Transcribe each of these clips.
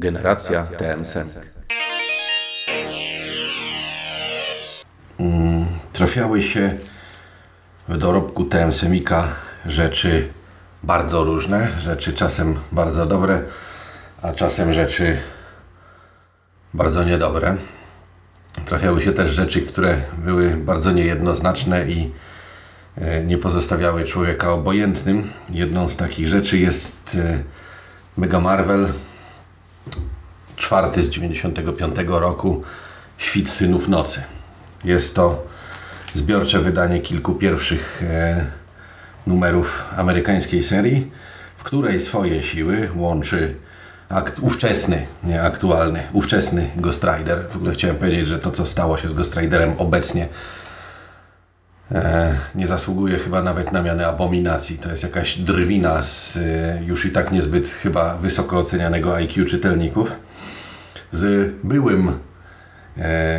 Generacja TM-Semic. Trafiały się w dorobku TM-Semika rzeczy bardzo różne, rzeczy czasem bardzo dobre, a czasem rzeczy bardzo niedobre. Trafiały się też rzeczy, które były bardzo niejednoznaczne i nie pozostawiały człowieka obojętnym. Jedną z takich rzeczy jest Mega Marvel, czwarty z 95 roku, Świt synów nocy. Jest to zbiorcze wydanie kilku pierwszych numerów amerykańskiej serii, w której swoje siły łączy ówczesny Ghost Rider. W ogóle chciałem powiedzieć, że to, co stało się z Ghost Riderem obecnie, nie zasługuje chyba nawet na mianę abominacji. To jest jakaś drwina z już i tak niezbyt chyba wysoko ocenianego IQ czytelników. Z byłym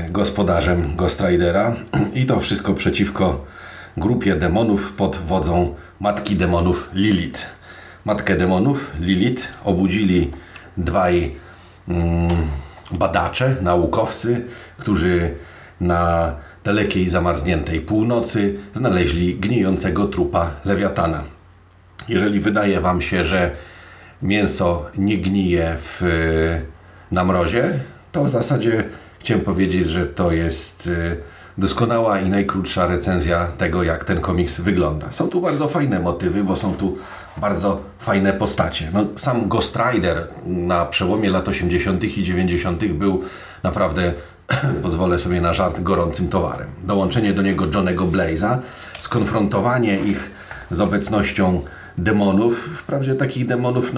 gospodarzem Ghost Ridera i to wszystko przeciwko grupie demonów pod wodzą matki demonów Lilith. Matkę demonów Lilith obudzili dwaj badacze, naukowcy, którzy na dalekiej, zamarzniętej północy znaleźli gnijącego trupa Leviathana. Jeżeli wydaje wam się, że mięso nie gnije na mrozie, to w zasadzie chciałem powiedzieć, że to jest doskonała i najkrótsza recenzja tego, jak ten komiks wygląda. Są tu bardzo fajne motywy, bo są tu bardzo fajne postacie. No, sam Ghost Rider na przełomie lat 80. i 90. był naprawdę, pozwolę sobie na żart, gorącym towarem. Dołączenie do niego Johnny'ego Blaze'a, skonfrontowanie ich z obecnością demonów, wprawdzie takich demonów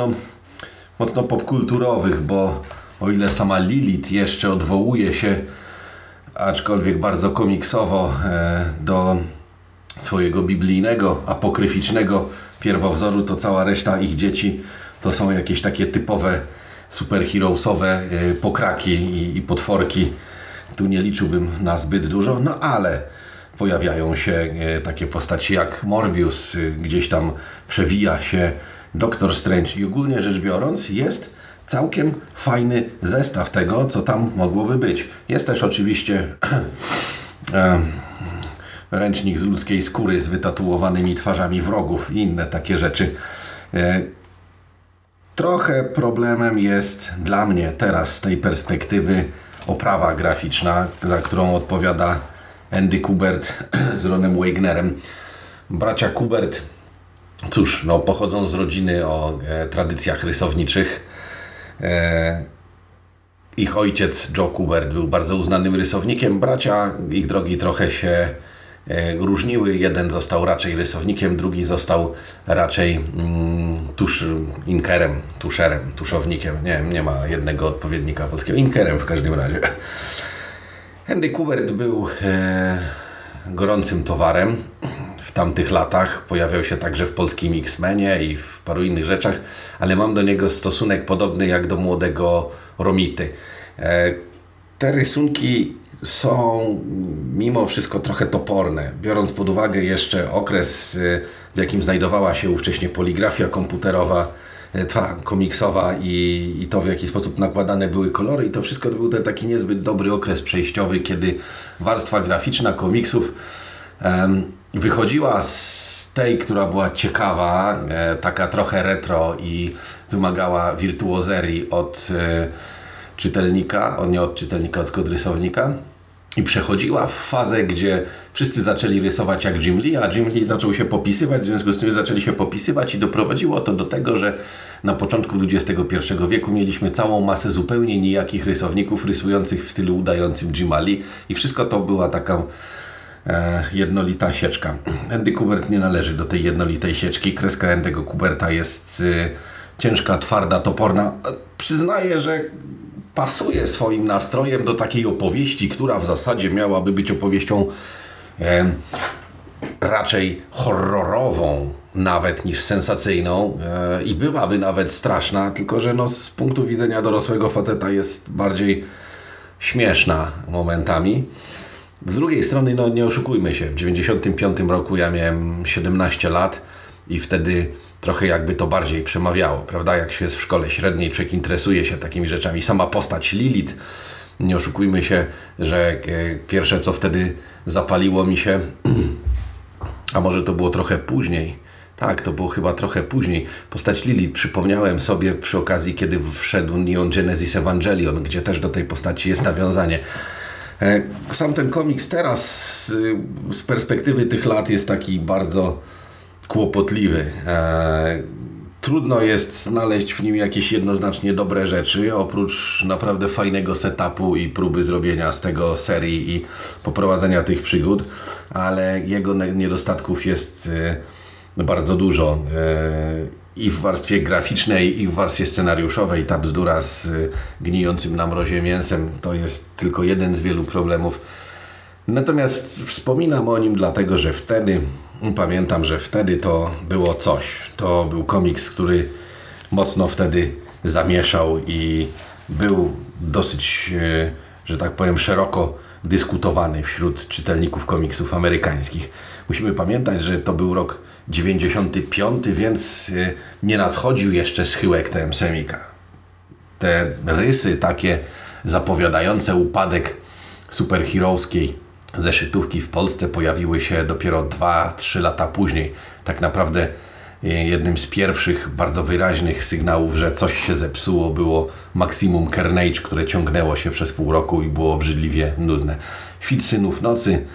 mocno popkulturowych, bo o ile sama Lilith jeszcze odwołuje się, aczkolwiek bardzo komiksowo, do swojego biblijnego, apokryficznego pierwowzoru, to cała reszta ich dzieci to są jakieś takie typowe superheroesowe pokraki i potworki. Tu nie liczyłbym na zbyt dużo, no ale pojawiają się takie postaci jak Morbius, gdzieś tam przewija się Doktor Strange i ogólnie rzecz biorąc jest całkiem fajny zestaw tego, co tam mogłoby być. Jest też oczywiście ręcznik z ludzkiej skóry z wytatuowanymi twarzami wrogów i inne takie rzeczy. Trochę problemem jest dla mnie teraz z tej perspektywy oprawa graficzna, za którą odpowiada Andy Kubert z Ronem Wagnerem. Bracia Kubert, cóż, no pochodzą z rodziny o tradycjach rysowniczych. Ich ojciec Joe Kubert był bardzo uznanym rysownikiem. Bracia, ich drogi trochę się różniły. Jeden został raczej rysownikiem, drugi został raczej tuszownikiem. Nie ma jednego odpowiednika polskiego. Inkerem w każdym razie. Andy Kubert był gorącym towarem w tamtych latach. Pojawiał się także w polskim X-Menie i w paru innych rzeczach, ale mam do niego stosunek podobny jak do młodego Romity. Te rysunki są mimo wszystko trochę toporne, biorąc pod uwagę jeszcze okres, w jakim znajdowała się ówcześnie poligrafia komputerowa, komiksowa i to, w jaki sposób nakładane były kolory. I to wszystko to był ten taki niezbyt dobry okres przejściowy, kiedy warstwa graficzna komiksów wychodziła z tej, która była ciekawa, taka trochę retro i wymagała wirtuozerii od czytelnika, tylko od rysownika, i przechodziła w fazę, gdzie wszyscy zaczęli rysować jak Jim Lee, a Jim Lee zaczął się popisywać, w związku z tym zaczęli się popisywać i doprowadziło to do tego, że na początku XXI wieku mieliśmy całą masę zupełnie nijakich rysowników rysujących w stylu udającym Jima Lee i wszystko to była taka jednolita sieczka. Andy Kubert nie należy do tej jednolitej sieczki. Kreska Andy'ego Kuberta jest ciężka, twarda, toporna. Przyznaję, że pasuje swoim nastrojem do takiej opowieści, która w zasadzie miałaby być opowieścią raczej horrorową nawet niż sensacyjną i byłaby nawet straszna, tylko że z punktu widzenia dorosłego faceta jest bardziej śmieszna momentami. Z drugiej strony, nie oszukujmy się, w 1995 roku ja miałem 17 lat i wtedy trochę jakby to bardziej przemawiało, prawda? Jak się jest w szkole średniej, człowiek interesuje się takimi rzeczami. Sama postać Lilith, nie oszukujmy się, że pierwsze co wtedy zapaliło mi się, a może to było trochę później, tak, to było chyba trochę później. Postać Lilith przypomniałem sobie przy okazji, kiedy wszedł Neon Genesis Evangelion, gdzie też do tej postaci jest nawiązanie. Sam ten komiks teraz z perspektywy tych lat jest taki bardzo kłopotliwy. Trudno jest znaleźć w nim jakieś jednoznacznie dobre rzeczy, oprócz naprawdę fajnego setupu i próby zrobienia z tego serii i poprowadzenia tych przygód, ale jego niedostatków jest bardzo dużo i w warstwie graficznej, i w warstwie scenariuszowej. Ta bzdura z gnijącym na mrozie mięsem to jest tylko jeden z wielu problemów. Natomiast wspominam o nim dlatego, że wtedy, pamiętam, że wtedy to było coś. To był komiks, który mocno wtedy zamieszał i był dosyć, że tak powiem, szeroko dyskutowany wśród czytelników komiksów amerykańskich. Musimy pamiętać, że to był rok 95, więc nie nadchodził jeszcze schyłek TM-Semika. Te rysy takie zapowiadające upadek superheroskiej zeszytówki w Polsce pojawiły się dopiero 2-3 lata później. Tak naprawdę jednym z pierwszych bardzo wyraźnych sygnałów, że coś się zepsuło, było Maximum Carnage, które ciągnęło się przez pół roku i było obrzydliwie nudne. Świt synów nocy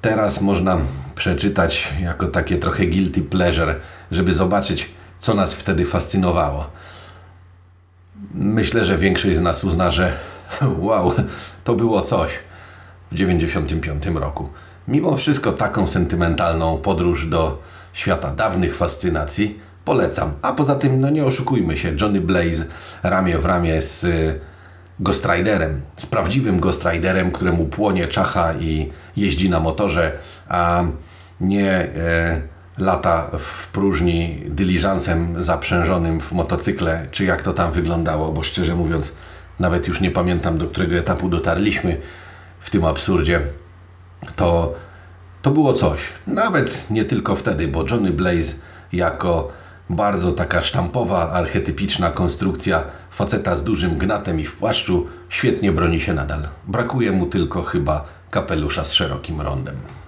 teraz można przeczytać jako takie trochę guilty pleasure, żeby zobaczyć, co nas wtedy fascynowało. Myślę, że większość z nas uzna, że wow, to było coś w 95 roku. Mimo wszystko taką sentymentalną podróż do świata dawnych fascynacji polecam. A poza tym, no nie oszukujmy się, Johnny Blaze ramię w ramię z Ghost Riderem, z prawdziwym Ghost Riderem, któremu płonie czacha i jeździ na motorze, a nie lata w próżni dyliżansem zaprzężonym w motocykle, czy jak to tam wyglądało, bo szczerze mówiąc nawet już nie pamiętam, do którego etapu dotarliśmy w tym absurdzie. To było coś. Nawet nie tylko wtedy, bo Johnny Blaze jako bardzo taka sztampowa, archetypiczna konstrukcja faceta z dużym gnatem i w płaszczu świetnie broni się nadal. Brakuje mu tylko chyba kapelusza z szerokim rondem.